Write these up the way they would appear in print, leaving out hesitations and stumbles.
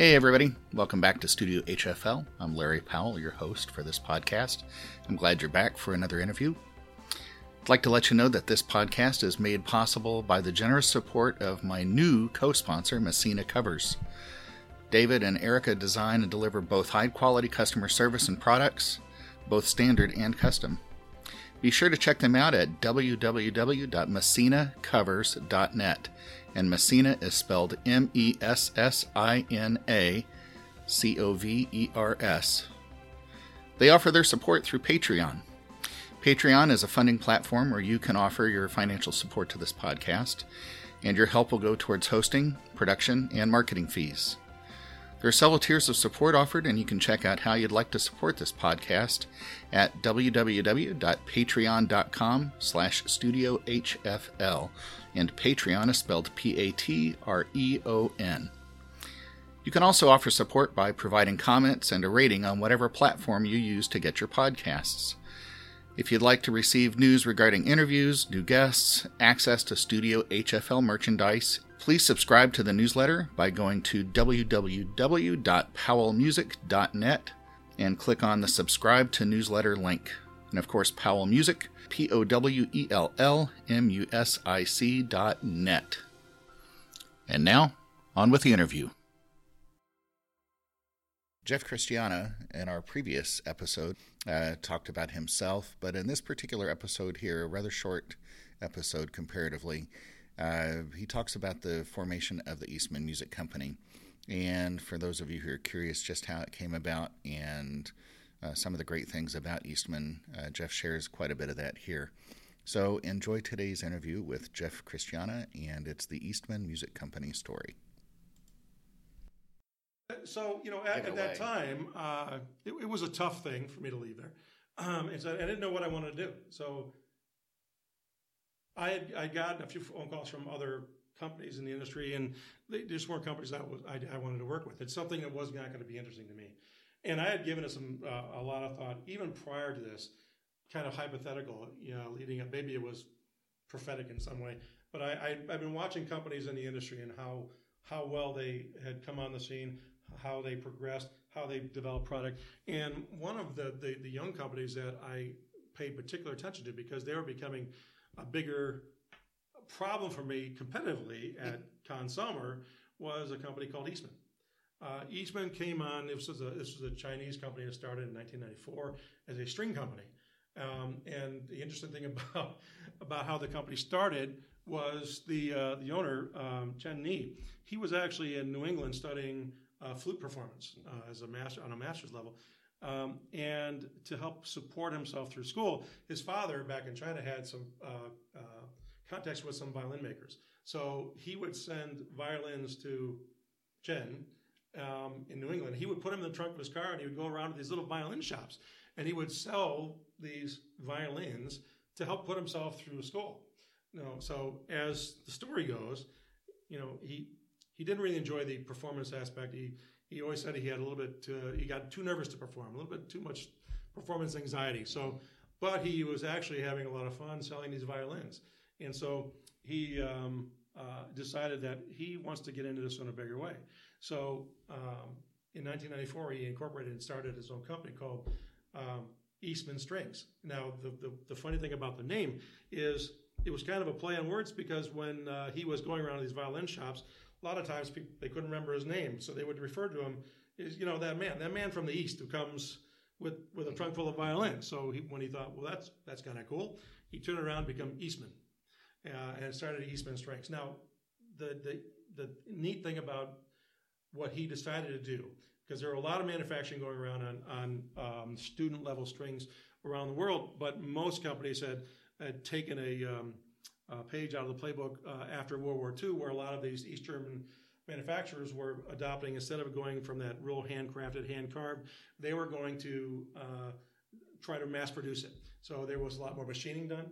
Hey everybody, welcome back to Studio HFL. I'm Larry Powell, your host for this podcast. I'm glad you're back for another interview. I'd like to let you know that this podcast is made possible by the generous support of my new co-sponsor, Messina Covers. David and Erica design and deliver both high-quality customer service and products, both standard and custom. Be sure to check them out at www.messinacovers.net. And Messina is spelled M-E-S-S-I-N-A-C-O-V-E-R-S. They offer their support through Patreon. Patreon is a funding platform where you can offer your financial support to this podcast, and your help will go towards hosting, production, and marketing fees. There are several tiers of support offered, and you can check out how you'd like to support this podcast at www.patreon.com/studiohfl, and Patreon is spelled P-A-T-R-E-O-N. You can also offer support by providing comments and a rating on whatever platform you use to get your podcasts. If you'd like to receive news regarding interviews, new guests, access to Studio HFL merchandise, please subscribe to the newsletter by going to www.powellmusic.net and click on the Subscribe to Newsletter link. And of course, Powell Music, powellmusic.net. And now, on with the interview. Jeff Christiana, in our previous episode, talked about himself, but in this particular episode here, a rather short episode comparatively, he talks about the formation of the Eastman Music Company. And for those of you who are curious just how it came about and some of the great things about Eastman, Jeff shares quite a bit of that here. So enjoy today's interview with Jeff Christiana, and it's the Eastman Music Company story. So, you know, at that time, it was a tough thing for me to leave there. So I didn't know what I wanted to do. So I'd gotten a few phone calls from other companies in the industry, and they just weren't companies that I wanted to work with. It's something that was not going to be interesting to me. And I had given it some a lot of thought, even prior to this, kind of hypothetical, you know, leading up. Maybe it was prophetic in some way. But I've been watching companies in the industry and how well they had come on the scene, how they progressed, how they developed product. And one of the young companies that I paid particular attention to, because they were becoming a bigger problem for me competitively at Conn-Selmer, was a company called Eastman. Eastman came on. This was a Chinese company that started in 1994 as a string company. And the interesting thing about how the company started was the owner, Chen Ni. He was actually in New England studying flute performance as a master on a master's level. And to help support himself through school, his father back in China had some contacts with some violin makers. So he would send violins to Chen in New England. He would put them in the trunk of his car, and he would go around to these little violin shops, and he would sell these violins to help put himself through school. You know, so as the story goes, you know, he didn't really enjoy the performance aspect. He always said he had a little bit, he got too nervous to perform, a little bit too much performance anxiety. So, but he was actually having a lot of fun selling these violins. And so he decided that he wants to get into this in a bigger way. So in 1994, he incorporated and started his own company called Eastman Strings. Now, the funny thing about the name is it was kind of a play on words, because when he was going around to these violin shops, a lot of times people, they couldn't remember his name, so they would refer to him as, you know, that man from the East who comes with a trunk full of violins. So when he thought, well, that's kind of cool, he turned around and became Eastman, and started Eastman Strings. Now, the neat thing about what he decided to do, because there are a lot of manufacturing going around on student-level strings around the world, but most companies had taken a page out of the playbook after World War II, where a lot of these East German manufacturers were adopting, instead of going from that real handcrafted, hand-carved, they were going to try to mass-produce it. So there was a lot more machining done,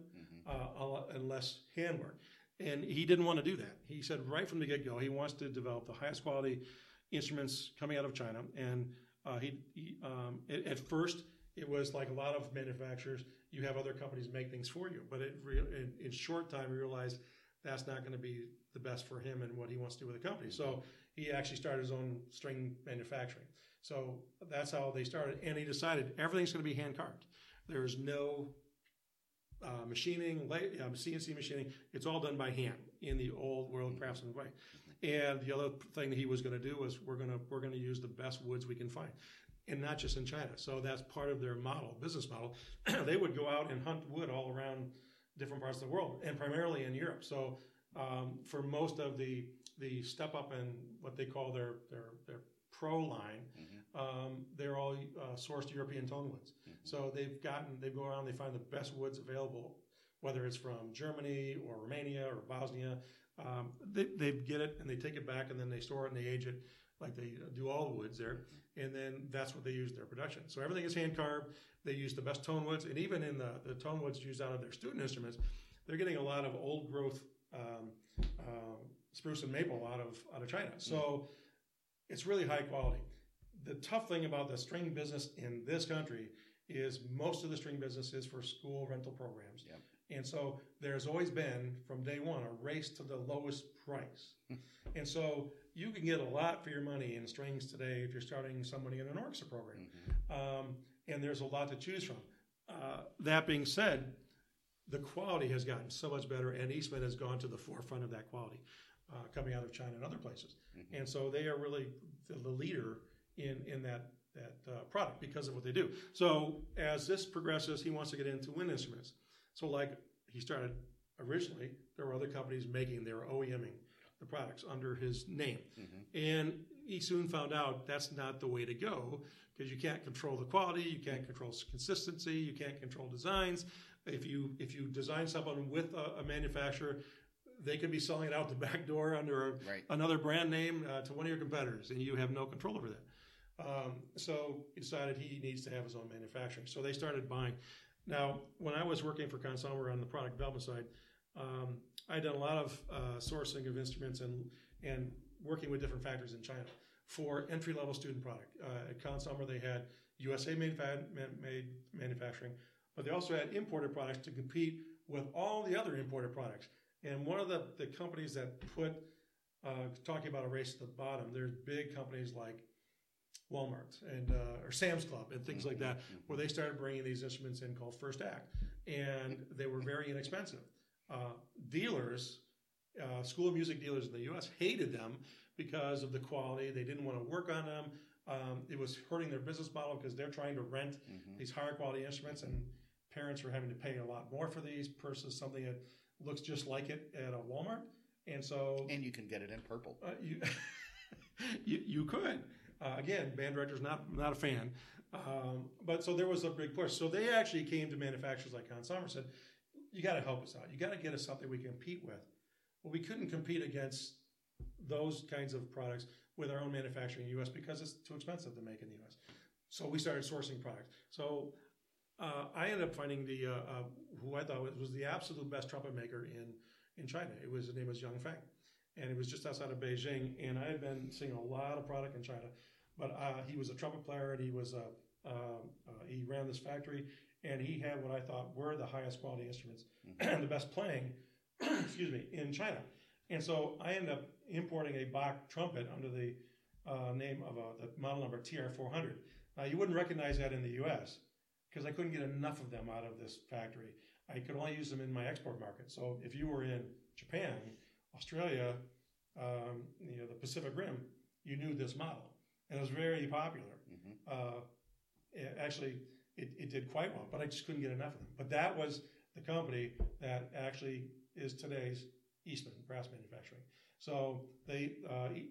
and less handwork. And he didn't want to do that. He said right from the get-go, he wants to develop the highest quality instruments coming out of China. And at first, it was like a lot of manufacturers, you have other companies make things for you. But in short time, he realized that's not going to be the best for him and what he wants to do with the company. So He actually started his own string manufacturing. So that's how they started. And he decided everything's going to be hand carved. There's no machining, CNC machining. It's all done by hand in the old world craftsman way. And the other thing that he was going to do was we're going to use the best woods we can find, and not just in China. So that's part of their model, business model. They would go out and hunt wood all around different parts of the world, and primarily in Europe. So for most of the step up in what they call their pro line, they're all sourced European tone woods. So they go around, they find the best woods available, whether it's from Germany or Romania or Bosnia. They get it and they take it back, and then they store it and they age it like they do all the woods there. And then that's what they use in their production. So everything is hand carved. They use the best tone woods, and even in the tone woods used out of their student instruments, they're getting a lot of old growth spruce and maple out of China. So it's really high quality. The tough thing about the string business in this country is most of the string business is for school rental programs. Yep. And so there's always been, from day one, a race to the lowest price. And so you can get a lot for your money in strings today if you're starting somebody in an orchestra program. And there's a lot to choose from. That being said, the quality has gotten so much better, and Eastman has gone to the forefront of that quality, coming out of China and other places. And so they are really the leader in that product because of what they do. So as this progresses, he wants to get into wind instruments. So like he started originally, there were other companies making, they were OEMing the products under his name. And he soon found out that's not the way to go, because you can't control the quality, you can't control consistency, you can't control designs. If you design something with a manufacturer, they could be selling it out the back door under another brand name to one of your competitors, and you have no control over that. So he decided he needs to have his own manufacturing. So they started buying. Now, when I was working for Conn-Selmer on the product development side, I'd done a lot of sourcing of instruments and working with different factories in China for entry-level student product. At Conn-Selmer, they had USA-made manufacturing, but they also had imported products to compete with all the other imported products. And one of the companies that put, talking about a race to the bottom, there's big companies like Walmart and or Sam's Club and things like that, where they started bringing these instruments in called First Act. And they were very inexpensive. Dealers, school music dealers in the U.S. hated them because of the quality. They didn't want to work on them. It was hurting their business model because they're trying to rent these higher quality instruments, and parents were having to pay a lot more for these versus something that looks just like it at a Walmart. And so, and you can get it in purple. You could. Again, band director's not a fan. But so there was a big push. So they actually came to manufacturers like Conn-Selmer and said, you got to help us out. You got to get us something we can compete with. Well, we couldn't compete against those kinds of products with our own manufacturing in the U.S. because it's too expensive to make in the U.S. So we started sourcing products. So I ended up finding who I thought was the absolute best trumpet maker in China. His name was Yang Feng, and it was just outside of Beijing. And I had been seeing a lot of product in China, but he was a trumpet player, and he was he ran this factory. And he had what I thought were the highest quality instruments and the best playing, in China. And so I ended up importing a Bach trumpet under the name of the model number TR400. Now, you wouldn't recognize that in the U.S. because I couldn't get enough of them out of this factory. I could only use them in my export market. So if you were in Japan, Australia, the Pacific Rim, you knew this model. And it was very popular. It did quite well, but I just couldn't get enough of them. But that was the company that actually is today's Eastman Brass Manufacturing. So they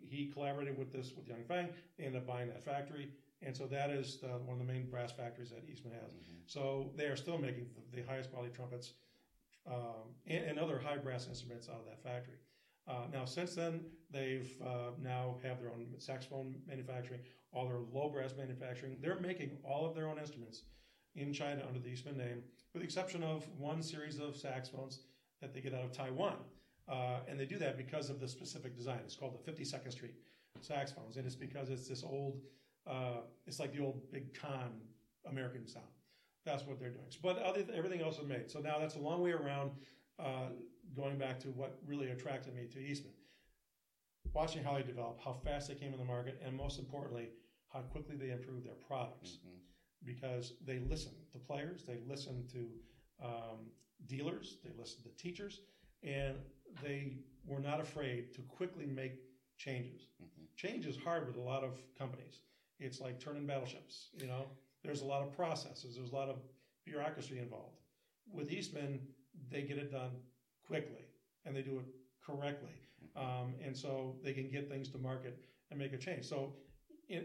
he collaborated with Yang Feng. They ended up buying that factory, and so that is one of the main brass factories that Eastman has. So they are still making the highest quality trumpets and other high brass instruments out of that factory. Now, since then, they've now have their own saxophone manufacturing, all their low brass manufacturing. They're making all of their own instruments in China under the Eastman name, with the exception of one series of saxophones that they get out of Taiwan. And they do that because of the specific design. It's called the 52nd Street saxophones, and it's because it's this old, it's like the old Big Con American sound. That's what they're doing. But everything else is made. So now that's a long way around, going back to what really attracted me to Eastman. watching how they developed, how fast they came in the market, and most importantly, how quickly they improved their products. Mm-hmm. Because they listen to players, they listen to dealers, they listen to teachers, and they were not afraid to quickly make changes. Mm-hmm. Change is hard with a lot of companies. It's like turning battleships, you know? There's a lot of processes. There's a lot of bureaucracy involved. With Eastman, they get it done quickly, and they do it correctly. And so they can get things to market and make a change. So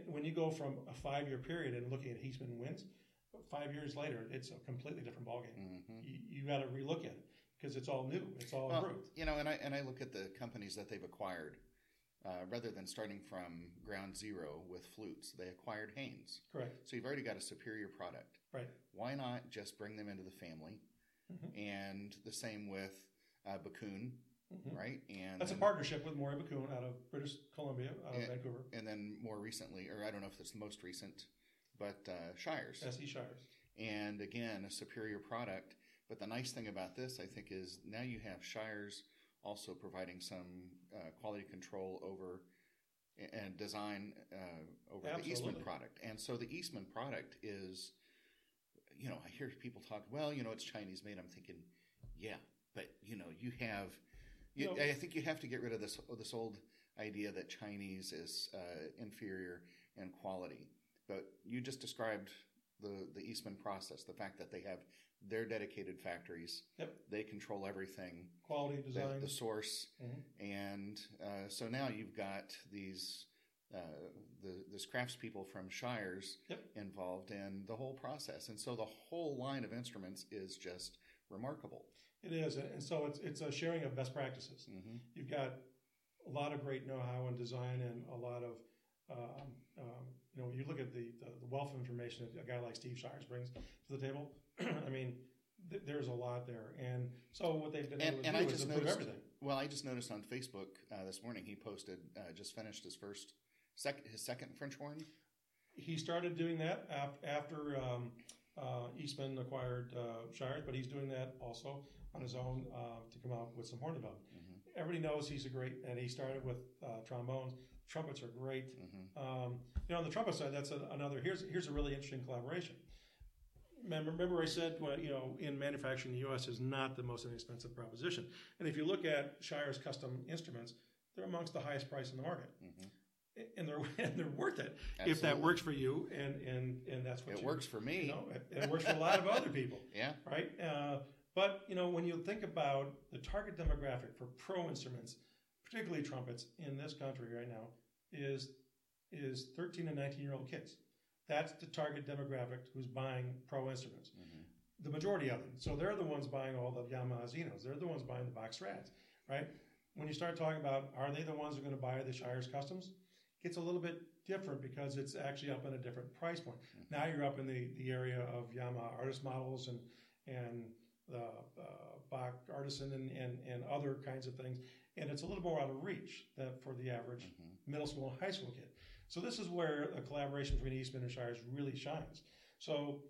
when you go from a 5-year period and looking at Eastman wins, 5 years later, it's a completely different ballgame. Mm-hmm. You got to relook at it because it's all new. It's all improved. You know, and I look at the companies that they've acquired. Rather than starting from ground zero with flutes, they acquired Haynes. Correct. So you've already got a superior product. Right. Why not just bring them into the family? Mm-hmm. And the same with Bacun, mm-hmm. right? And that's a partnership with Maury McCoon out of British Columbia, out of Vancouver. And then more recently, or I don't know if it's the most recent, but Shires. S.E. Shires. And again, a superior product. But the nice thing about this, I think, is now you have Shires also providing some quality control over and design over Absolutely. The Eastman product. And so the Eastman product is, you know, I hear people talk, well, you know, it's Chinese made. I'm thinking, yeah, but, you know, I think you have to get rid of this old idea that Chinese is inferior in quality. But you just described the Eastman process, the fact that they have their dedicated factories. Yep. They control everything. Quality, design. The source. Mm-hmm. And so now you've got these this craftspeople from Shires yep. involved in the whole process. And so the whole line of instruments is just remarkable. It is. And so it's a sharing of best practices. Mm-hmm. You've got a lot of great know-how in design and a lot of you know, when you look at the wealth of information that a guy like Steve Shires brings to the table, I mean, there's a lot there. And so what they've been able to do is improve everything. Well, I just noticed on Facebook this morning he posted, just finished his second French horn. He started doing that after Eastman acquired Shires, but he's doing that also on his own to come out with some horn development. Mm-hmm. Everybody knows he's and he started with trombones. Trumpets are great. Mm-hmm. You know, on the trumpet side, that's another. Here's a really interesting collaboration. Remember, I said, well, you know, in manufacturing, the U.S. is not the most inexpensive proposition. And if you look at Shires custom instruments, they're amongst the highest price in the market, mm-hmm. and they're worth it. Absolutely. If that works for you, and that's what works for me. You know, it works for a lot of other people. Yeah. Right. But you know, when you think about the target demographic for pro instruments, particularly trumpets in this country right now, is 13 and 19-year-old kids. That's the target demographic who's buying pro instruments. Mm-hmm. The majority of them. So they're the ones buying all the Yamaha Zenos. They're the ones buying the Box Strats, right? When you start talking about are they the ones who are going to buy the Shires Customs, it gets a little bit different because it's actually up at a different price point. Mm-hmm. Now you're up in the area of Yamaha artist models and the Bach Artisan and other kinds of things. And it's a little more out of reach for the average mm-hmm. middle school and high school kid. So this is where a collaboration between Eastman and Shires really shines. So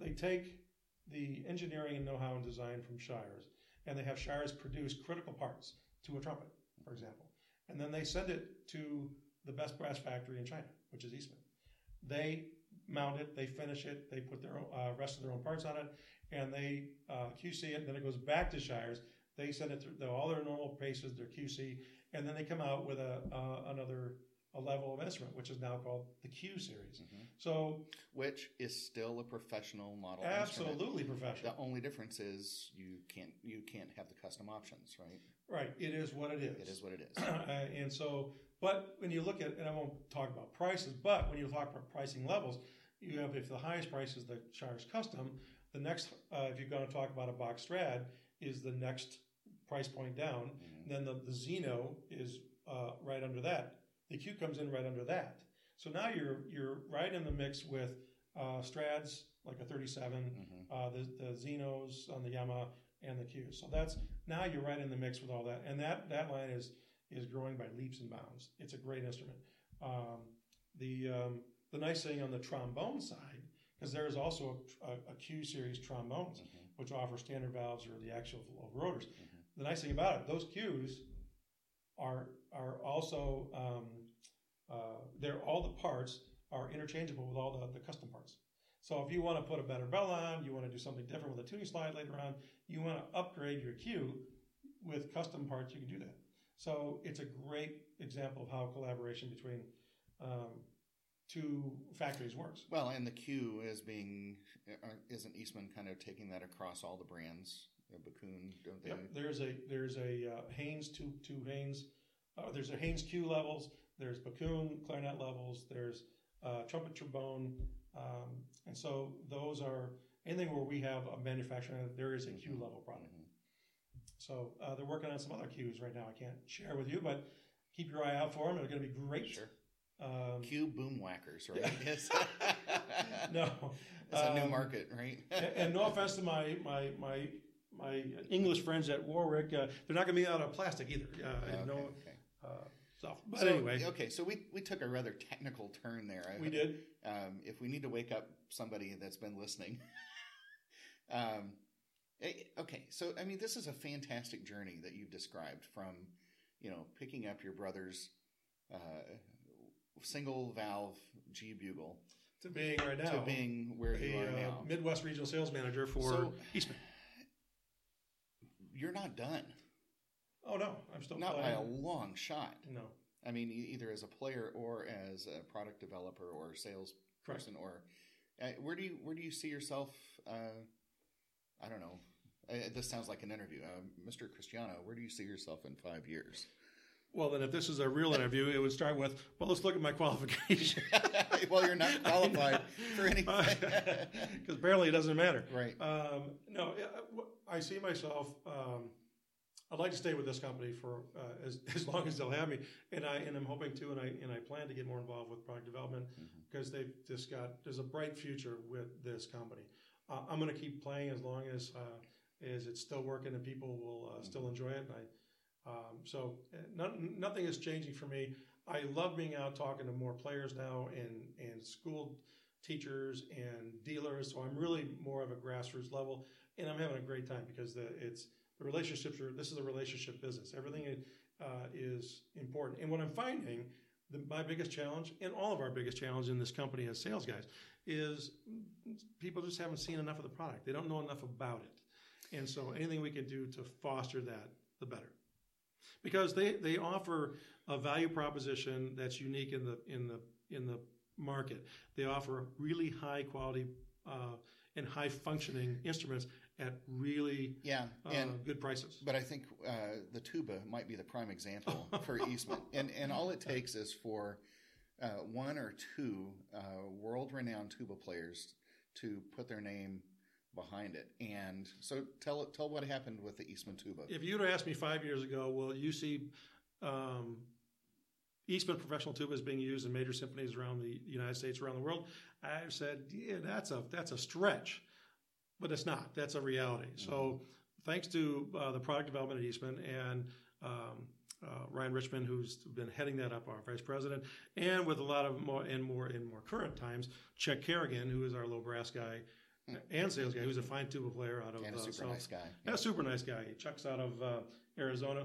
they take the engineering and know-how and design from Shires, and they have Shires produce critical parts to a trumpet, for example. And then they send it to the best brass factory in China, which is Eastman. They mount it, they finish it, they put their own, rest of their own parts on it, and they QC it, and then it goes back to Shires. They send it through all their normal paces, their QC, and then they come out with another level of instrument, which is now called the Q series. Mm-hmm. So, which is still a professional model. Absolutely instrument. Professional. The only difference is you can't have the custom options, right? Right. It is what it is. It is what it is. And so, but when you look at, and I won't talk about prices, but when you talk about pricing levels, you have if the highest price is the Shires Custom, the next if you're going to talk about a Box Strad is the next price point down. Mm-hmm. Then the Zeno is right under that. The Q comes in right under that. So now you're right in the mix with Strads, like a 37, mm-hmm. the Zenos on the Yamaha, and the Q. So that's now you're right in the mix with all that. And that line is growing by leaps and bounds. It's a great instrument. The nice thing on the trombone side, because there is also a Q series trombones, mm-hmm. which offer standard valves or the actual rotors. Mm-hmm. The nice thing about it, those Qs are also all the parts are interchangeable with all the custom parts. So if you want to put a better bell on, you want to do something different with a tuning slide later on, you want to upgrade your cue with custom parts, you can do that. So it's a great example of how collaboration between two factories works. Well, and the cue isn't Eastman kind of taking that across all the brands? Bacun, don't they? Yep. There's a Haynes two Haynes. There's a Haynes cue levels. There's Bacun clarinet levels. There's trumpet trombone, and so those are anything where we have a manufacturer. There is a cue level product. Mm-hmm. So they're working on some other cues right now. I can't share with you, but keep your eye out for them. They're going to be great. Sure. Cue boom whackers, right? Yeah. No, it's a new market, right? And no offense to my English friends at Warwick, they're not going to be out of plastic either. Okay. But anyway. Okay, so we took a rather technical turn there. We did. If we need to wake up somebody that's been listening. Okay, so, I mean, this is a fantastic journey that you've described from, picking up your brother's single valve G bugle. To being right now. To being where you are now. Midwest Regional Sales Manager for Eastman. You're not done. Oh, no. I'm still not playing. By a long shot. No. I mean, either as a player or as a product developer or salesperson. Correct. Or where do you see yourself? I don't know. This sounds like an interview. Mr. Christiana, where do you see yourself in 5 years? Well, then if this is a real interview, it would start with, well, let's look at my qualification. Well, you're not qualified for anything. Because apparently it doesn't matter. Right. No, I see myself, I'd like to stay with this company for as long as they'll have me. And I'm hoping to, and I plan to get more involved with product development because they've just there's a bright future with this company. I'm going to keep playing as long as it's still working and people will still enjoy it. And nothing is changing for me. I love being out talking to more players now and school teachers and dealers. So I'm really more of a grassroots level, and I'm having a great time because the relationships are. This is a relationship business. Everything is important. And what I'm finding, my biggest challenge, and all of our biggest challenge in this company as sales guys, is people just haven't seen enough of the product. They don't know enough about it, and so anything we can do to foster that, the better. Because they offer a value proposition that's unique in the market. They offer really high quality and high functioning instruments at really good prices. But I think the tuba might be the prime example for Eastman. And all it takes is for one or two world renowned tuba players to put their name behind it. And so tell what happened with the Eastman tuba. If you'd asked me 5 years ago, will you see Eastman professional tubas being used in major symphonies around the United States, around the world? I said, yeah, that's a stretch, but it's not. That's a reality. Mm-hmm. So thanks to the product development at Eastman and Ryan Richmond, who's been heading that up, our vice president, and with a lot of more current times, Chuck Kerrigan, who is our low brass guy, and sales guy, who's a fine tuba player out of nice guy. Yeah, super nice guy. Chuck's out of Arizona,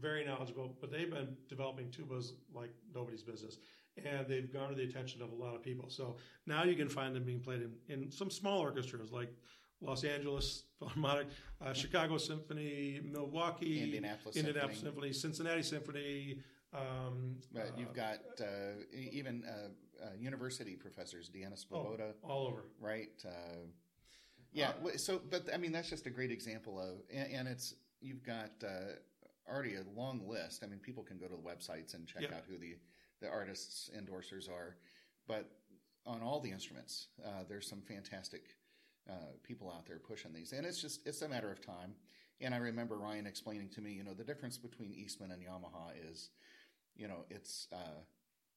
very knowledgeable. But they've been developing tubas like nobody's business, and they've garnered the attention of a lot of people. So now you can find them being played in some small orchestras like Los Angeles Philharmonic, Chicago Symphony, Milwaukee, Indianapolis Symphony, Cincinnati Symphony. But you've got even university professors, Deanna Spoboda, all over, right? So, but I mean, that's just a great example of, and it's you've got already a long list. I mean, people can go to the websites and check out who the artists' endorsers are. But on all the instruments, there's some fantastic people out there pushing these, and it's a matter of time. And I remember Ryan explaining to me, the difference between Eastman and Yamaha is.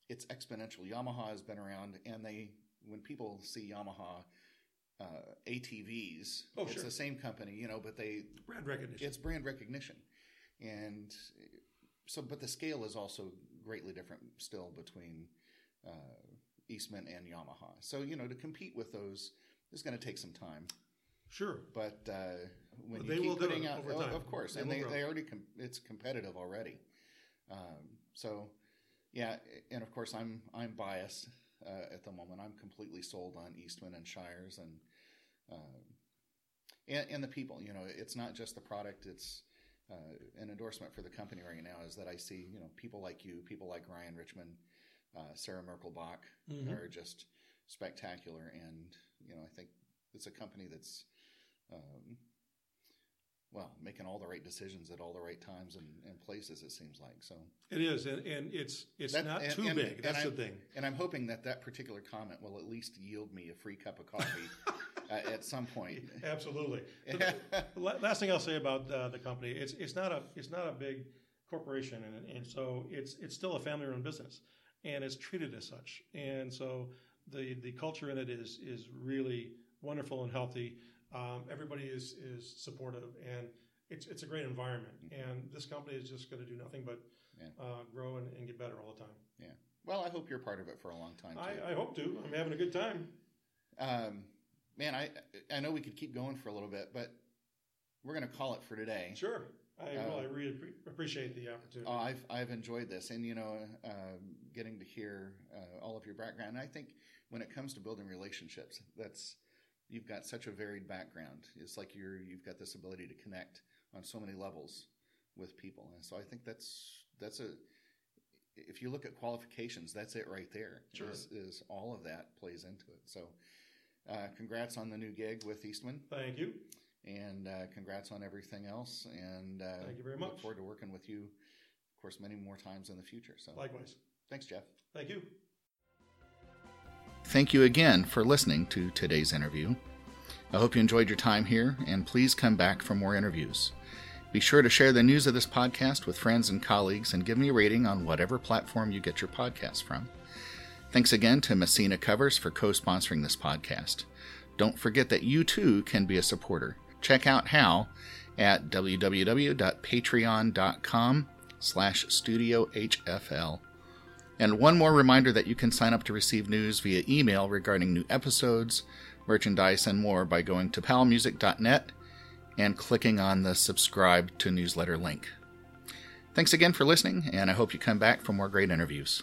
It's exponential. Yamaha has been around, and when people see Yamaha ATVs, the same company, but brand recognition. It's brand recognition, and so. But the scale is also greatly different still between Eastman and Yamaha. So to compete with those is going to take some time. Sure, but when they keep putting out, over time. Of course, and they already it's competitive already. So, yeah, and of course I'm biased at the moment. I'm completely sold on Eastman and Shires and the people. You know, it's not just the product. It's an endorsement for the company right now is that I see, you know, people like you, people like Ryan Richmond, Sarah Merkelbach mm-hmm. are just spectacular. And, you know, I think it's a company that's, making all the right decisions at all the right times and places, it seems like. So it is, and it's that, not and, too and, big. And that's the thing. And I'm hoping that particular comment will at least yield me a free cup of coffee at some point. Absolutely. The last thing I'll say about the company, it's not a big corporation, and so it's still a family-run business, and it's treated as such. And so the culture in it is really wonderful and healthy. Everybody is supportive, and it's a great environment. Mm-hmm. And this company is just going to do nothing but grow and get better all the time. Yeah. Well, I hope you're part of it for a long time, too. I hope to. I'm having a good time. Man, I know we could keep going for a little bit, but we're going to call it for today. Sure. I really appreciate the opportunity. Oh, I've enjoyed this, and you know, getting to hear all of your background. And I think when it comes to building relationships, you've got such a varied background. It's like you've got this ability to connect on so many levels with people. And so I think that's if you look at qualifications, that's it right there. Sure. Is all of that plays into it. So congrats on the new gig with Eastman. Thank you. And congrats on everything else. And thank you very much. Look forward to working with you, of course, many more times in the future. So likewise. Thanks, Jeff. Thank you. Thank you again for listening to today's interview. I hope you enjoyed your time here, and please come back for more interviews. Be sure to share the news of this podcast with friends and colleagues and give me a rating on whatever platform you get your podcast from. Thanks again to Messina Covers for co-sponsoring this podcast. Don't forget that you too can be a supporter. Check out how at www.patreon.com/studiohfl. And one more reminder that you can sign up to receive news via email regarding new episodes, merchandise, and more by going to palmusic.net and clicking on the subscribe to newsletter link. Thanks again for listening, and I hope you come back for more great interviews.